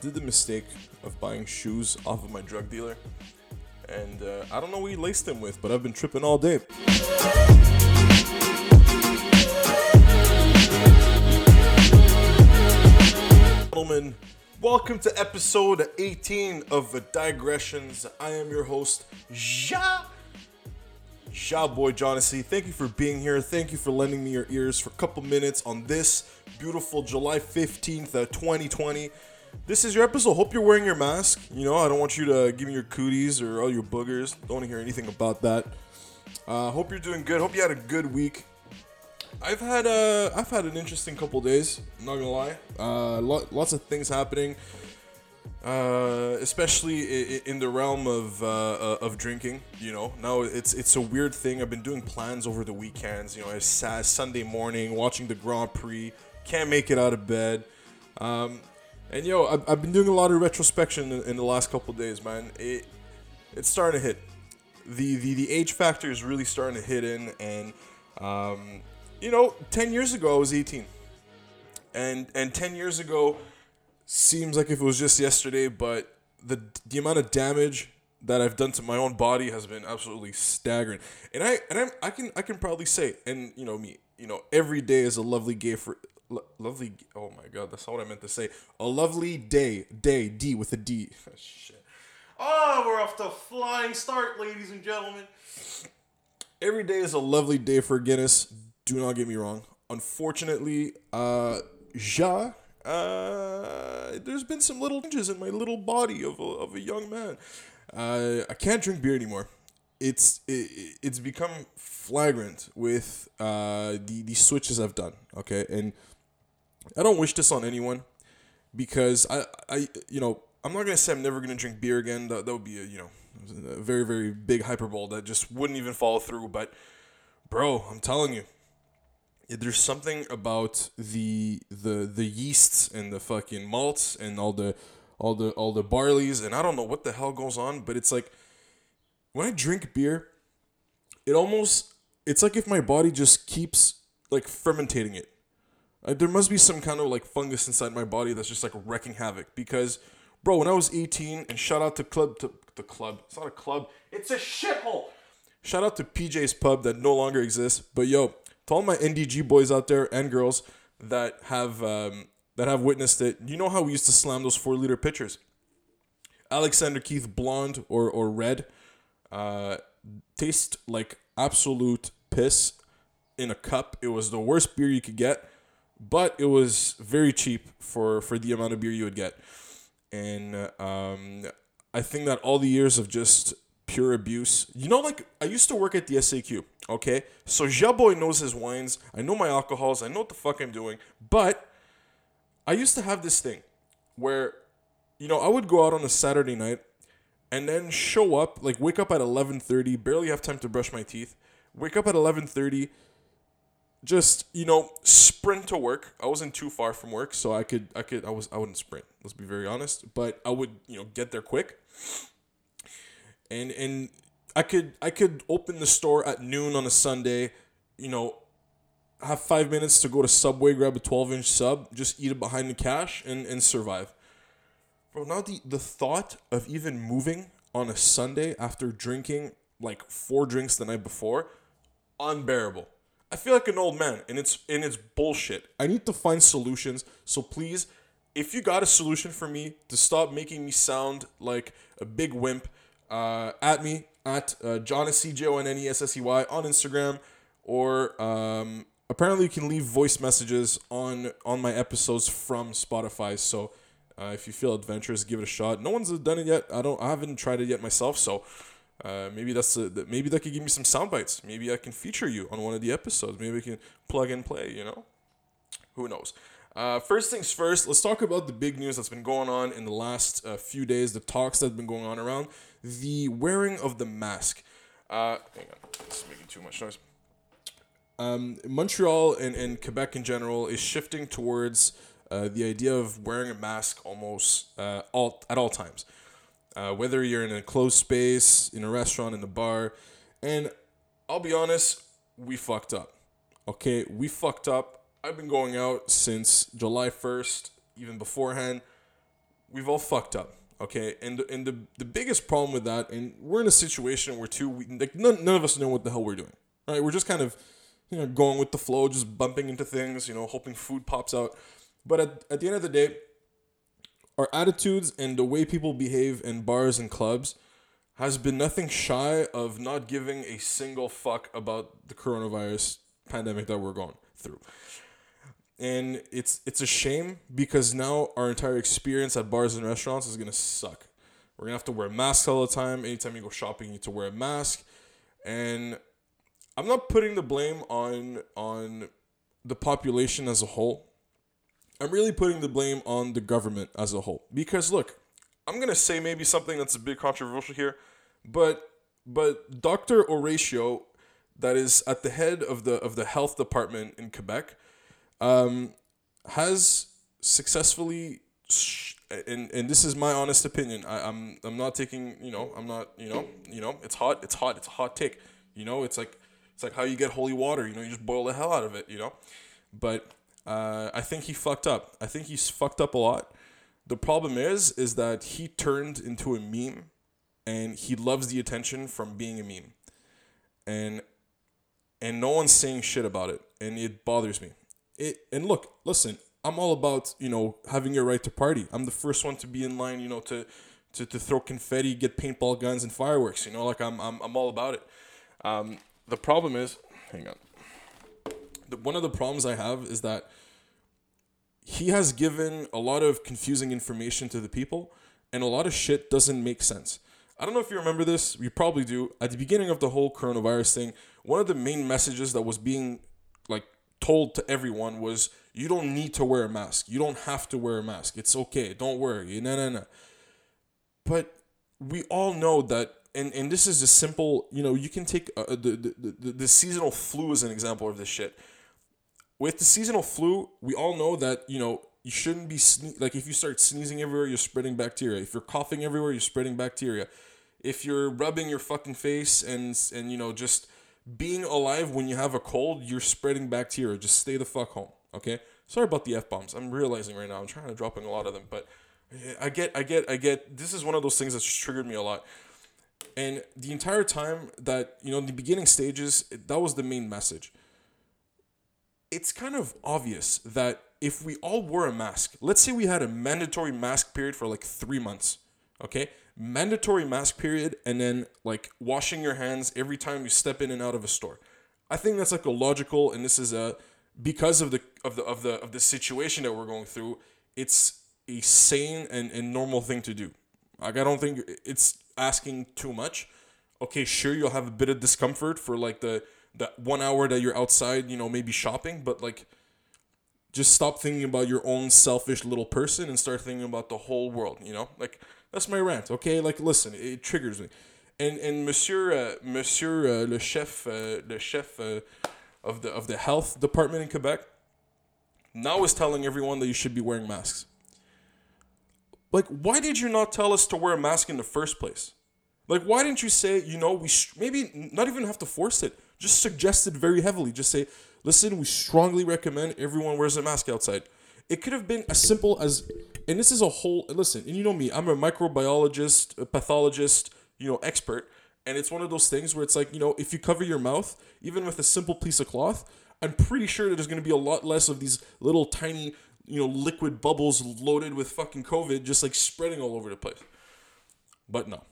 did the mistake of buying shoes off of my drug dealer. And I don't know what he laced them with, but I've been tripping all day. Gentlemen, welcome to episode 18 of the Digressions. I am your host, Ja Boy Jonassy. Thank you for being here. Thank you for lending me your ears for a couple minutes on this beautiful July 15th, 2020. This is your episode. Hope you're wearing your mask. You know, I don't want you to give me your cooties or all your boogers. Don't want to hear anything about that. Hope you're doing good. Hope you had a good week. I've had an interesting couple days. I'm not gonna lie. Lots of things happening, especially in the realm of drinking. You know, now it's a weird thing. I've been doing plans over the weekends. You know, it's Sunday morning, watching the Grand Prix. Can't make it out of bed. And yo, I've been doing a lot of retrospection in the last couple of days, man. It's starting to hit. The age factor is really starting to hit in, and you know, 10 years ago I was 18, and 10 years ago seems like if it was just yesterday, but the amount of damage that I've done to my own body has been absolutely staggering. And I can proudly say, and you know me, you know, every day is a lovely day for. Lovely, oh my god, that's not what I meant to say. A lovely day, D with a D. Shit. Oh, we're off to a flying start, ladies and gentlemen. Every day is a lovely day for Guinness, do not get me wrong. Unfortunately, there's been some little changes in my little body of a young man. I can't drink beer anymore. It's become flagrant with the switches I've done, okay? And I don't wish this on anyone because I you know, I'm not going to say I'm never going to drink beer again. That would be a very, very big hyperbole that just wouldn't even follow through. But, bro, I'm telling you, there's something about the yeasts and the fucking malts and all the barleys. And I don't know what the hell goes on, but it's like when I drink beer, it's like if my body just keeps like fermentating it. There must be some kind of like fungus inside my body that's just like wrecking havoc. Because, bro, when I was 18, and shout out to the club. It's not a club. It's a shithole. Shout out to PJ's Pub that no longer exists. But yo, to all my NDG boys out there and girls that have witnessed it, you know how we used to slam those 4-liter pitchers. Alexander Keith blonde or red, taste like absolute piss in a cup. It was the worst beer you could get. But it was very cheap for the amount of beer you would get. And I think that all the years of just pure abuse. You know, like, I used to work at the SAQ, okay? So Ja Boy knows his wines. I know my alcohols. I know what the fuck I'm doing. But I used to have this thing where, you know, I would go out on a Saturday night and then show up, like, wake up at 11:30, barely have time to brush my teeth, wake up at 11:30, just, you know, sprint to work. I wasn't too far from work, so I wouldn't sprint, let's be very honest, but I would, you know, get there quick. And I could open the store at noon on a Sunday, you know, have 5 minutes to go to Subway, grab a 12-inch sub, just eat it behind the cash and survive. Bro, now the thought of even moving on a Sunday after drinking like 4 drinks the night before, unbearable. I feel like an old man, and it's bullshit. I need to find solutions, so please, if you got a solution for me to stop making me sound like a big wimp, at me, at Jonassy, Jonnessy on Instagram, or apparently you can leave voice messages on my episodes from Spotify, so if you feel adventurous, give it a shot. No one's done it yet, I haven't tried it yet myself, so... maybe that could give me some sound bites. Maybe I can feature you on one of the episodes. Maybe we can plug and play, you know? Who knows? First things first, let's talk about the big news that's been going on in the last few days, the talks that have been going on around the wearing of the mask. Hang on, it's making too much noise. Montreal and Quebec in general is shifting towards the idea of wearing a mask almost at all times. Whether you're in a closed space, in a restaurant, in a bar. And I'll be honest, we fucked up. Okay, we fucked up. I've been going out since July 1st, even beforehand. We've all fucked up, okay? And the biggest problem with that, and we're in a situation where none of us know what the hell we're doing. Right? We're just kind of, going with the flow, just bumping into things, hoping food pops out. But at the end of the day, our attitudes and the way people behave in bars and clubs has been nothing shy of not giving a single fuck about the coronavirus pandemic that we're going through. And it's a shame because now our entire experience at bars and restaurants is going to suck. We're going to have to wear masks all the time. Anytime you go shopping, you need to wear a mask. And I'm not putting the blame on the population as a whole. I'm really putting the blame on the government as a whole. Because, look, I'm going to say maybe something that's a bit controversial here. But Dr. Horatio, that is at the head of the health department in Quebec, has successfully, and this is my honest opinion. I'm not taking, it's a hot take, it's like how you get holy water, you just boil the hell out of it, but I think he fucked up. I think he's fucked up a lot. The problem is that he turned into a meme and he loves the attention from being a meme, and no one's saying shit about it. And it bothers me. Listen, I'm all about, having your right to party. I'm the first one to be in line, to throw confetti, get paintball guns and fireworks, I'm all about it. The problem is, hang on. One of the problems I have is that he has given a lot of confusing information to the people and a lot of shit doesn't make sense. I don't know if you remember this. You probably do. At the beginning of the whole coronavirus thing, one of the main messages that was being told to everyone was, you don't need to wear a mask. You don't have to wear a mask. It's okay. Don't worry. No. But we all know that, and this is a simple, you can take the seasonal flu as an example of this shit. With the seasonal flu, we all know that, you shouldn't be, if you start sneezing everywhere, you're spreading bacteria. If you're coughing everywhere, you're spreading bacteria. If you're rubbing your fucking face and just being alive when you have a cold, you're spreading bacteria. Just stay the fuck home, okay? Sorry about the F-bombs. I'm realizing right now I'm trying to drop in a lot of them, but I get. This is one of those things that's triggered me a lot. And the entire time that, in the beginning stages, that was the main message. It's kind of obvious that if we all wore a mask, let's say we had a mandatory mask period for 3 months, okay? Mandatory mask period, and then washing your hands every time you step in and out of a store. I think that's a logical, and this is because of the situation that we're going through, it's a sane and normal thing to do. I don't think it's asking too much. Okay, sure, you'll have a bit of discomfort for that 1 hour that you're outside, maybe shopping, but just stop thinking about your own selfish little person and start thinking about the whole world, That's my rant, okay? Listen, it triggers me. And Monsieur, the chef of the health department in Quebec, now is telling everyone that you should be wearing masks. Why did you not tell us to wear a mask in the first place? Why didn't you say, maybe not even have to force it. Just suggest it very heavily. Just say, listen, we strongly recommend everyone wears a mask outside. It could have been as simple as, and this is a whole, listen, and you know me, I'm a microbiologist, a pathologist, expert, and it's one of those things where it's if you cover your mouth, even with a simple piece of cloth, I'm pretty sure that there's going to be a lot less of these little tiny, liquid bubbles loaded with fucking COVID just spreading all over the place. But no,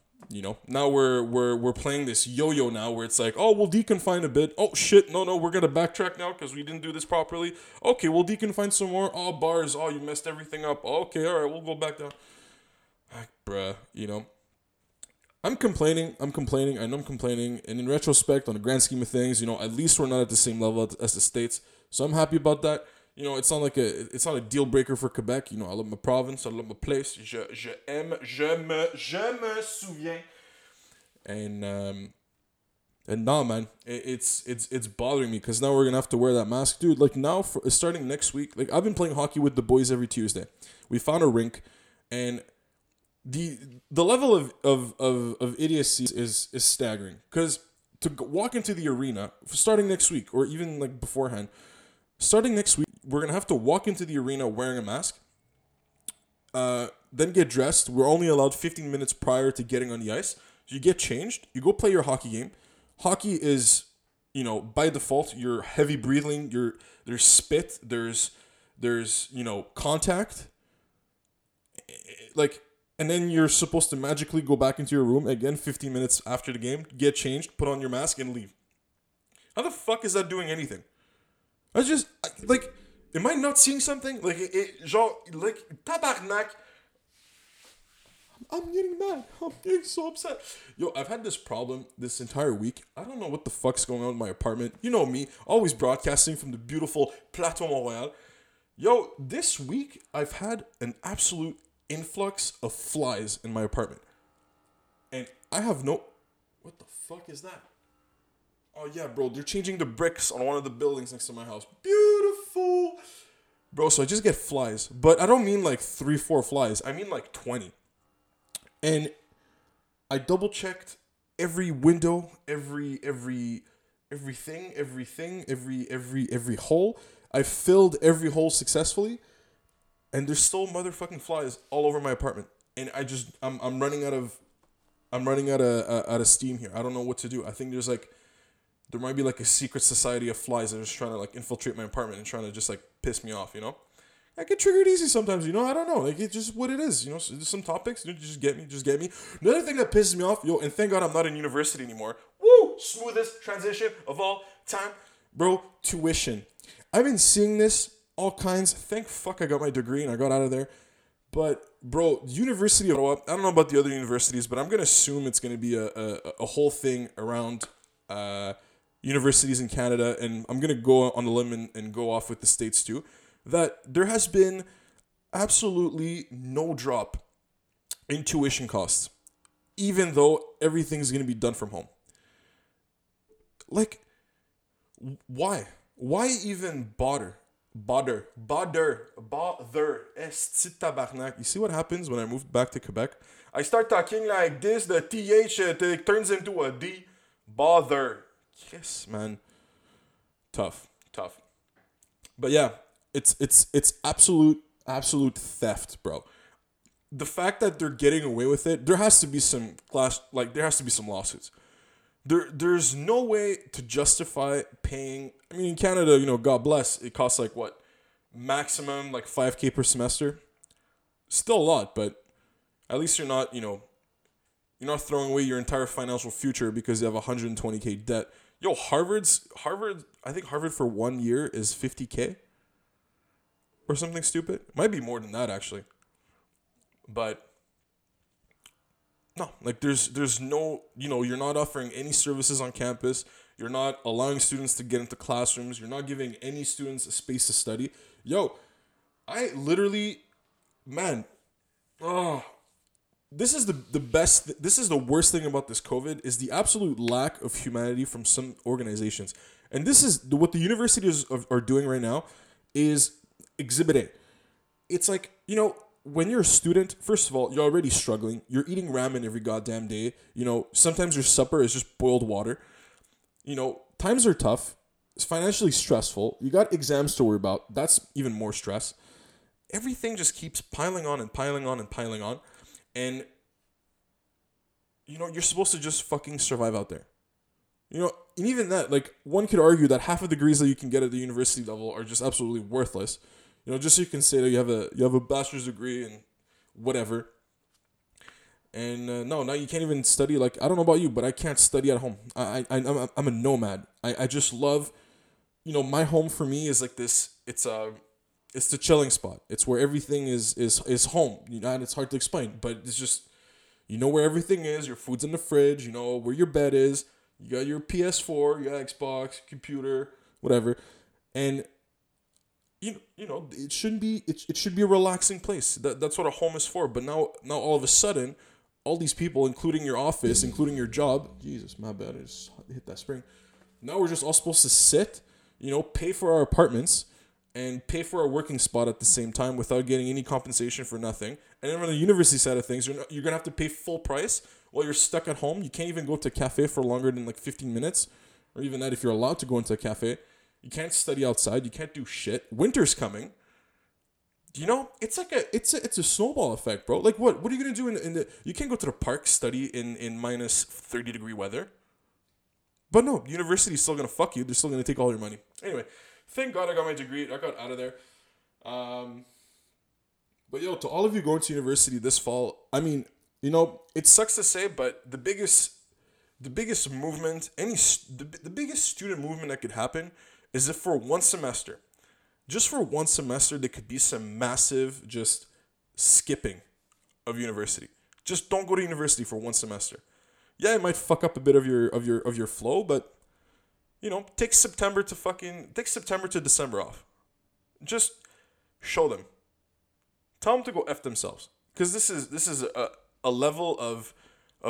now we're playing this yo-yo now where it's we'll deconfine a bit. Oh shit, no, we're going to backtrack now because we didn't do this properly. Okay, we'll deconfine some more. Oh, bars, oh, you messed everything up. Okay, all right, we'll go back down. Like, bruh, I'm complaining. I know I'm complaining. And in retrospect, on the grand scheme of things, at least we're not at the same level as the States. So I'm happy about that. It's not a deal breaker for Quebec. I love my province. I love my place. Je me souviens. And nah, man, it's bothering me because now we're gonna have to wear that mask, dude. Now, starting next week, I've been playing hockey with the boys every Tuesday. We found a rink, and the level of idiocy is staggering. Because to walk into the arena starting next week, or even beforehand. Starting next week, we're going to have to walk into the arena wearing a mask. then get dressed. We're only allowed 15 minutes prior to getting on the ice. You get changed. You go play your hockey game. Hockey is, you know, by default, you're heavy breathing. There's spit. There's you know, contact. Like, and then you're supposed to magically go back into your room again 15 minutes after the game, get changed, put on your mask, and leave. How the fuck is that doing anything? I was just, like, am I not seeing something? Like, genre, tabarnak. I'm getting mad. I'm getting so upset. Yo, I've had this problem this entire week. I don't know what the fuck's going on in my apartment. You know me, always broadcasting from the beautiful Plateau Mont-Royal. Yo, this week, I've had an absolute influx of flies in my apartment. And I have no... What the fuck is that? Oh, yeah, bro. They're changing the bricks on one of the buildings next to my house. Beautiful. Bro, so I just get flies. But I don't mean like 3-4 flies. I mean like 20. And I double checked every window, everything, every hole. I filled every hole successfully, and there's still motherfucking flies all over my apartment. And I just I'm running out of steam here. I don't know what to do. I think there's like there might be like a secret society of flies that are just trying to like infiltrate my apartment and trying to just like piss me off, you know? I get triggered easy sometimes, you know? I don't know. Like, it's just what it is, you know? So there's some topics, you know, just get me. Another thing that pisses me off, yo, and thank God I'm not in university anymore. Woo! Smoothest transition of all time. Bro, tuition. I've been seeing this, all kinds. Thank fuck I got my degree and I got out of there. But, bro, University of Ottawa, I don't know about the other universities, but I'm going to assume it's going to be a whole thing around universities in Canada, and I'm going to go on the limb and go off with the States too. That there has been absolutely no drop in tuition costs, even though everything's going to be done from home. Like, why? Why even bother? Bother. You see what happens when I moved back to Quebec? I start talking like this, the TH turns into a D. Bother. Yes, man. Tough. But yeah. It's absolute theft, bro. The fact that they're getting away with it, there has to be some lawsuits. There's no way to justify paying. I mean, in Canada, you know, God bless, it costs like what? Maximum like $5,000 per semester. Still a lot, but at least you're not, you know, you're not throwing away your entire financial future because you have $120,000 debt. Yo, Harvard, I think Harvard for 1 year is $50,000. Or something stupid. Might be more than that, actually. But no, like there's no, you know, you're not offering any services on campus. You're not allowing students to get into classrooms. You're not giving any students a space to study. Yo, I literally, man, this is the best. This is the worst thing about this COVID is the absolute lack of humanity from some organizations. And this is what the universities are doing right now is Exhibit A. It's like, you know, when you're a student, first of all, you're already struggling. You're eating ramen every goddamn day. You know, sometimes your supper is just boiled water. You know, times are tough. It's financially stressful. You got exams to worry about. That's even more stress. Everything just keeps piling on and piling on and piling on. And, you know, you're supposed to just fucking survive out there. You know, and even that, like, one could argue that half of the degrees that you can get at the university level are just absolutely worthless. You know, just so you can say that you have a bachelor's degree and whatever. And no, now you can't even study. Like, I don't know about you, but I can't study at home. I'm a nomad. I just love, you know, my home for me is like this. It's the chilling spot. It's where everything is home. You know, and it's hard to explain, but it's just, you know, where everything is. Your food's in the fridge. You know where your bed is. You got your PS4. You got Xbox, computer, whatever, and. You know, it should be a relaxing place. That's what a home is for. But now all of a sudden, all these people, including your office, including your job, Jesus, my bad, I just hit that spring. Now we're just all supposed to sit, you know, pay for our apartments and pay for our working spot at the same time without getting any compensation for nothing. And then on the university side of things, you're gonna have to pay full price while you're stuck at home. You can't even go to a cafe for longer than like 15 minutes, or even that if you're allowed to go into a cafe. You can't study outside. You can't do shit. Winter's coming. You know, it's like a snowball effect, bro. Like what are you gonna do in the? You can't go to the park study in minus 30-degree weather. But no, university's still gonna fuck you. They're still gonna take all your money. Anyway, thank God I got my degree. I got out of there. But yo, to all of you going to university this fall, I mean, you know, it sucks to say, but the biggest movement, the biggest student movement that could happen is if for one semester. Just for one semester, there could be some massive just skipping of university. Just don't go to university for one semester. Yeah, it might fuck up a bit of your flow, but you know, take September to December off. Just show them. Tell them to go F themselves, because this is a level of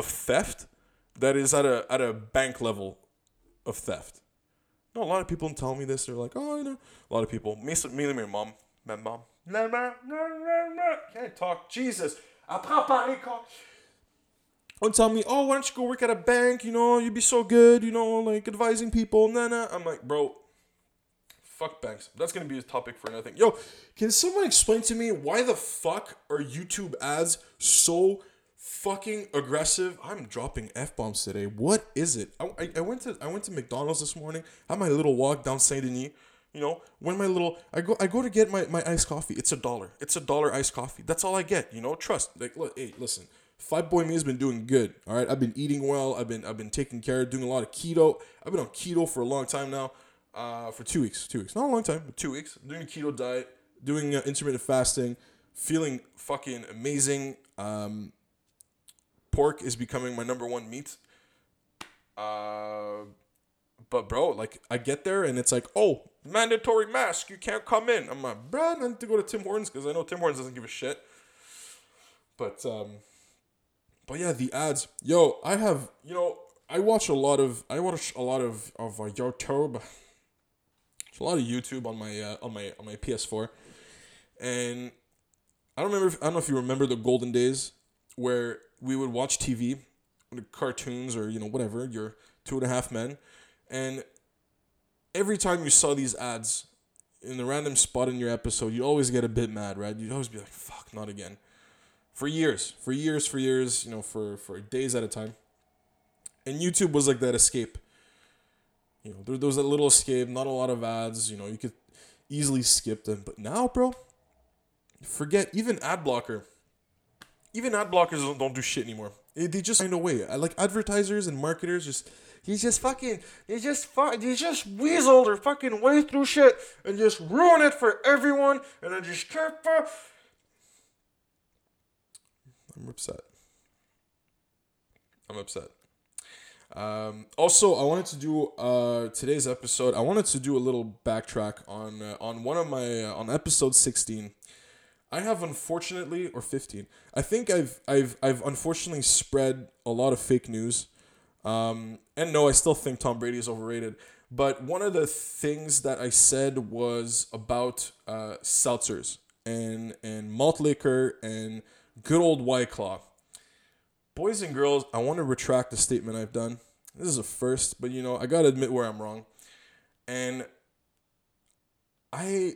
theft that is at a bank level of theft. No, a lot of people tell me this. They're like, oh, you know. A lot of people, mainly my mom. My mom. Can't talk. Jesus. Don't tell me, oh, why don't you go work at a bank? You know, you'd be so good. You know, like advising people. I'm like, bro, fuck banks. That's going to be a topic for another thing. Yo, can someone explain to me why the fuck are YouTube ads so fucking aggressive? I'm dropping F-bombs today. What is it? I went to McDonald's this morning. Had my little walk down Saint Denis. You know, I go to get my iced coffee. It's $1. It's $1 iced coffee. That's all I get. You know, trust. Like, look, hey, listen. Five Boy Me has been doing good. All right, I've been eating well. I've been taking care of doing a lot of keto. I've been on keto for a long time now. For 2 weeks. 2 weeks, not a long time, but 2 weeks. Doing a keto diet. Doing intermittent fasting. Feeling fucking amazing. Pork is becoming my number one meat. But bro, like I get there and it's like, oh, mandatory mask, you can't come in. I'm like, bro, I need to go to Tim Hortons because I know Tim Hortons doesn't give a shit. But yeah, the ads. Yo, I have, you know, I watch a lot of YouTube. It's a lot of YouTube on my PS4, and I don't know if you remember the golden days where we would watch TV, cartoons or, you know, whatever, your Two and a Half Men. And every time you saw these ads in a random spot in your episode, you'd always get a bit mad, right? You'd always be like, fuck, not again. For years, you know, for days at a time. And YouTube was like that escape. You know, there was that little escape, not a lot of ads, you know, you could easily skip them. But now, bro, forget even ad blocker. Even ad blockers don't do shit anymore. They just find a way. I like advertisers and marketers just weasel their fucking way through shit and just ruin it for everyone. And I just can't. I'm upset. Also, I wanted to do today's episode. I wanted to do a little backtrack on one of my on episode 16. I have unfortunately, or 15. I think I've unfortunately spread a lot of fake news, and no, I still think Tom Brady is overrated. But one of the things that I said was about seltzers and malt liquor and good old White Claw. Boys and girls, I want to retract the statement I've done. This is a first, but you know I gotta admit where I'm wrong, and I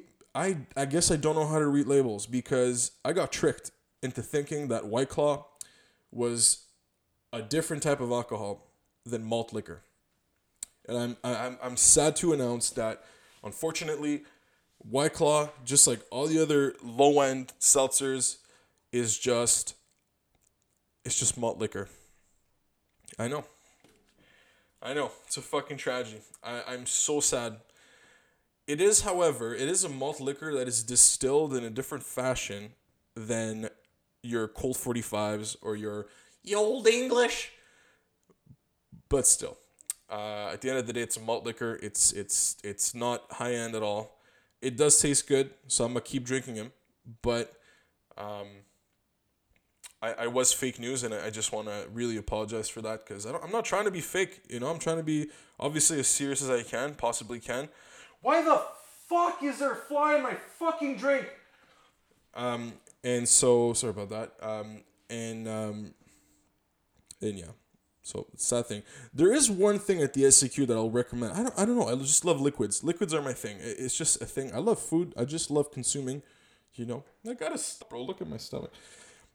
guess I don't know how to read labels because I got tricked into thinking that White Claw was a different type of alcohol than malt liquor. And I'm sad to announce that, unfortunately, White Claw, just like all the other low-end seltzers, is just, it's just malt liquor. I know. It's a fucking tragedy. I'm so sad. It is, however, a malt liquor that is distilled in a different fashion than your Colt 45s or your Old English. But still, at the end of the day, it's a malt liquor. It's not high end at all. It does taste good, so I'm gonna keep drinking them. But I was fake news, and I just want to really apologize for that because I'm not trying to be fake. You know, I'm trying to be obviously as serious as I possibly can. Why the fuck is there a fly in my fucking drink? And so, sorry about that. And yeah. So, sad thing. There is one thing at the SAQ that I'll recommend. I don't know. I just love liquids. Liquids are my thing. It's just a thing. I love food. I just love consuming You know, I gotta stop, bro. Look at my stomach.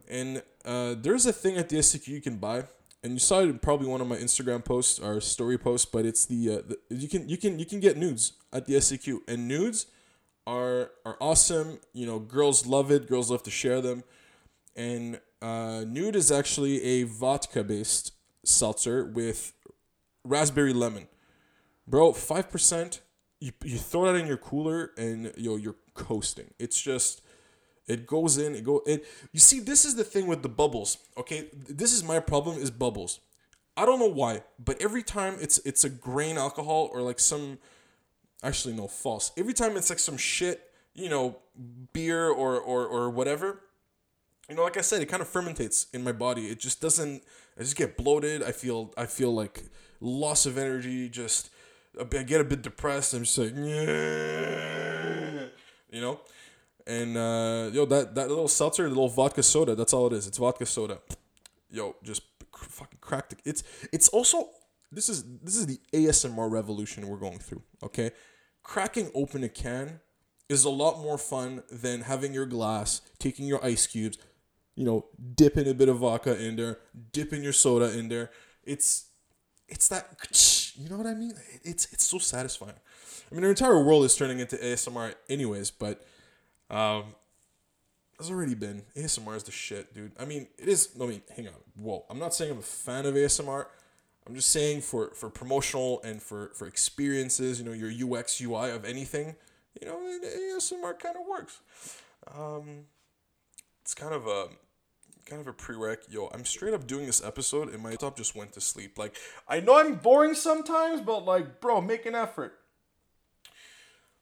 And there's a thing at the SAQ you can buy, and you saw it in probably one of my Instagram posts or story posts. But it's the you can get nudes at the SAQ, and nudes are awesome. You know, girls love it. Girls love to share them. And nude is actually a vodka-based seltzer with raspberry lemon, bro. 5%. You throw that in your cooler, and you're coasting. It's just, it goes in, You see, this is the thing with the bubbles. Okay, this is my problem, is bubbles. I don't know why, but every time it's a grain alcohol or like some, actually no, false. Every time it's like some shit, you know, beer or whatever. You know, like I said, it kind of fermentates in my body. It just doesn't. I just get bloated. I feel like loss of energy. Just. I get a bit depressed. I'm just like, yeah, you know, and that little seltzer, the little vodka soda. That's all it is. It's vodka soda. Yo, just fucking cracked it. It's also this is the ASMR revolution we're going through. Okay, cracking open a can is a lot more fun than having your glass, taking your ice cubes, you know, dipping a bit of vodka in there, dipping your soda in there. It's that. You know what I mean? It's so satisfying. I mean, our entire world is turning into ASMR anyways, but it's already been. ASMR is the shit, dude. I mean, it is. I mean, hang on. Whoa. I'm not saying I'm a fan of ASMR. I'm just saying for promotional and for experiences, you know, your UX, UI of anything, you know, ASMR kind of works. It's kind of a prereq. Yo, I'm straight up doing this episode and my laptop just went to sleep. Like, I know I'm boring sometimes, but like, bro, make an effort.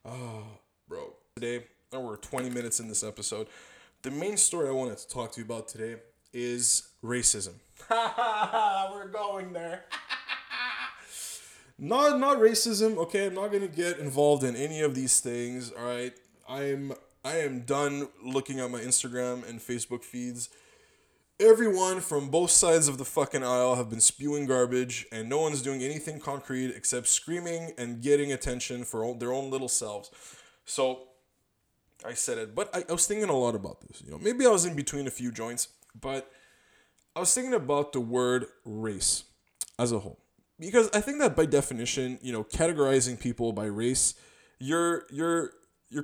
Oh, bro. Today, we're 20 minutes in this episode. The main story I wanted to talk to you about today is racism. We're going there. Not racism, okay? I'm not going to get involved in any of these things, all right? I am done looking at my Instagram and Facebook feeds. Everyone from both sides of the fucking aisle have been spewing garbage, and no one's doing anything concrete except screaming and getting attention for their own little selves. So, I said it, but I was thinking a lot about this. You know, maybe I was in between a few joints, but I was thinking about the word race as a whole, because I think that by definition, you know, categorizing people by race, you're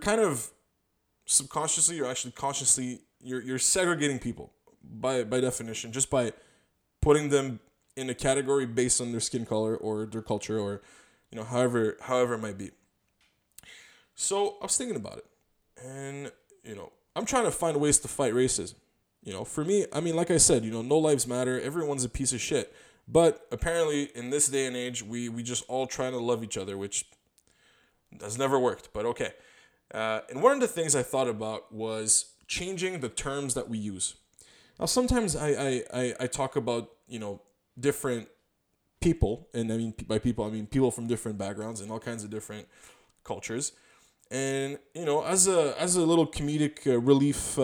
kind of subconsciously or actually consciously you're segregating people. By definition, just by putting them in a category based on their skin color or their culture or, you know, however it might be. So I was thinking about it, and, you know, I'm trying to find ways to fight racism. You know, for me, I mean, like I said, you know, no lives matter. Everyone's a piece of shit. But apparently in this day and age, we just all try to love each other, which has never worked. But okay. And one of the things I thought about was changing the terms that we use. Now, sometimes I talk about, you know, different people, and I mean, by people, I mean people from different backgrounds and all kinds of different cultures. And, you know, as a little comedic relief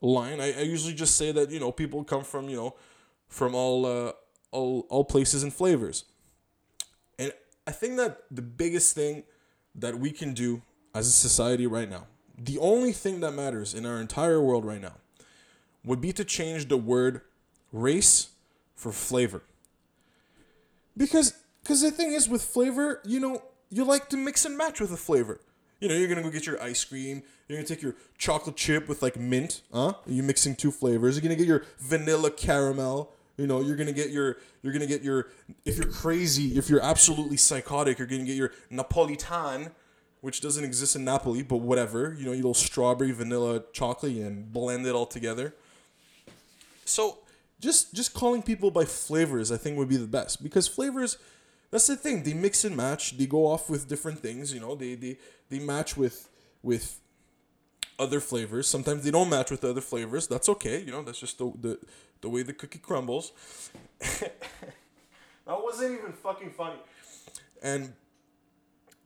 line, I usually just say that, you know, people come from, you know, from all places and flavors. And I think that the biggest thing that we can do as a society right now, the only thing that matters in our entire world right now, would be to change the word race for flavor. Because the thing is, with flavor, you know, you like to mix and match with a flavor. You know, you're going to go get your ice cream. You're going to take your chocolate chip with, like, mint. You're mixing two flavors. You're going to get your vanilla caramel. You know, you're going to get your, if you're crazy, if you're absolutely psychotic, you're going to get your Napolitan, which doesn't exist in Napoli, but whatever. You know, your little strawberry, vanilla, chocolate, and blend it all together. So just calling people by flavors, I think, would be the best, because flavors, that's the thing. They mix and match. They go off with different things. You know, they match with other flavors. Sometimes they don't match with other flavors. That's okay. You know, that's just the way the cookie crumbles. That wasn't even fucking funny. And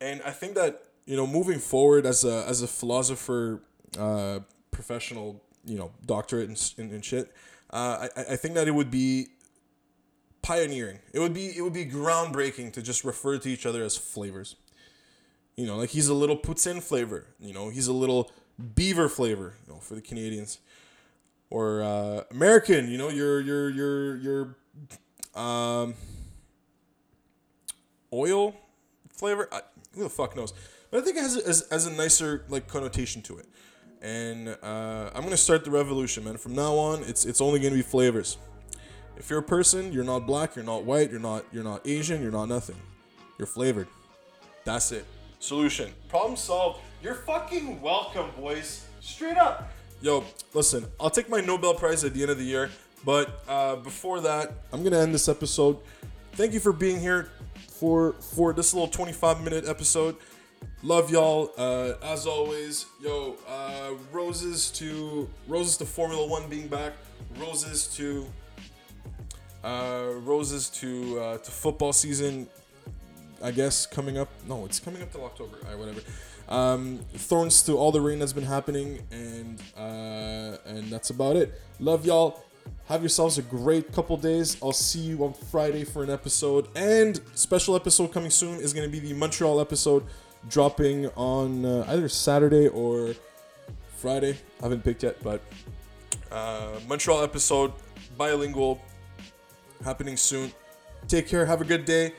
I think that, you know, moving forward as a philosopher, professional, you know, doctorate and shit, I think that it would be pioneering. It would be groundbreaking to just refer to each other as flavors. You know, like, he's a little poutine flavor. You know, he's a little beaver flavor, you know, for the Canadians, or American, you know, your oil flavor. Who the fuck knows? But I think it has a nicer like connotation to it. And I'm gonna start the revolution, man. From now on, it's only gonna be flavors. If you're a person, you're not black, you're not white, you're not Asian, you're not nothing. You're flavored. That's it. Solution. Problem solved. You're fucking welcome, boys. Straight up. Yo, listen, I'll take my Nobel Prize at the end of the year, but before that, I'm gonna end this episode. Thank you for being here for this little 25-minute episode. Love y'all. As always, yo, roses to Formula 1 being back. Roses to football season, I guess, coming up. No, it's coming up till October. All right, whatever. Thorns to all the rain that's been happening, and that's about it. Love y'all. Have yourselves a great couple days. I'll see you on Friday for an episode, and special episode coming soon is going to be the Montreal episode, dropping on either Saturday or Friday. I haven't picked yet, but Montreal episode, bilingual, happening soon. Take care. Have a good day.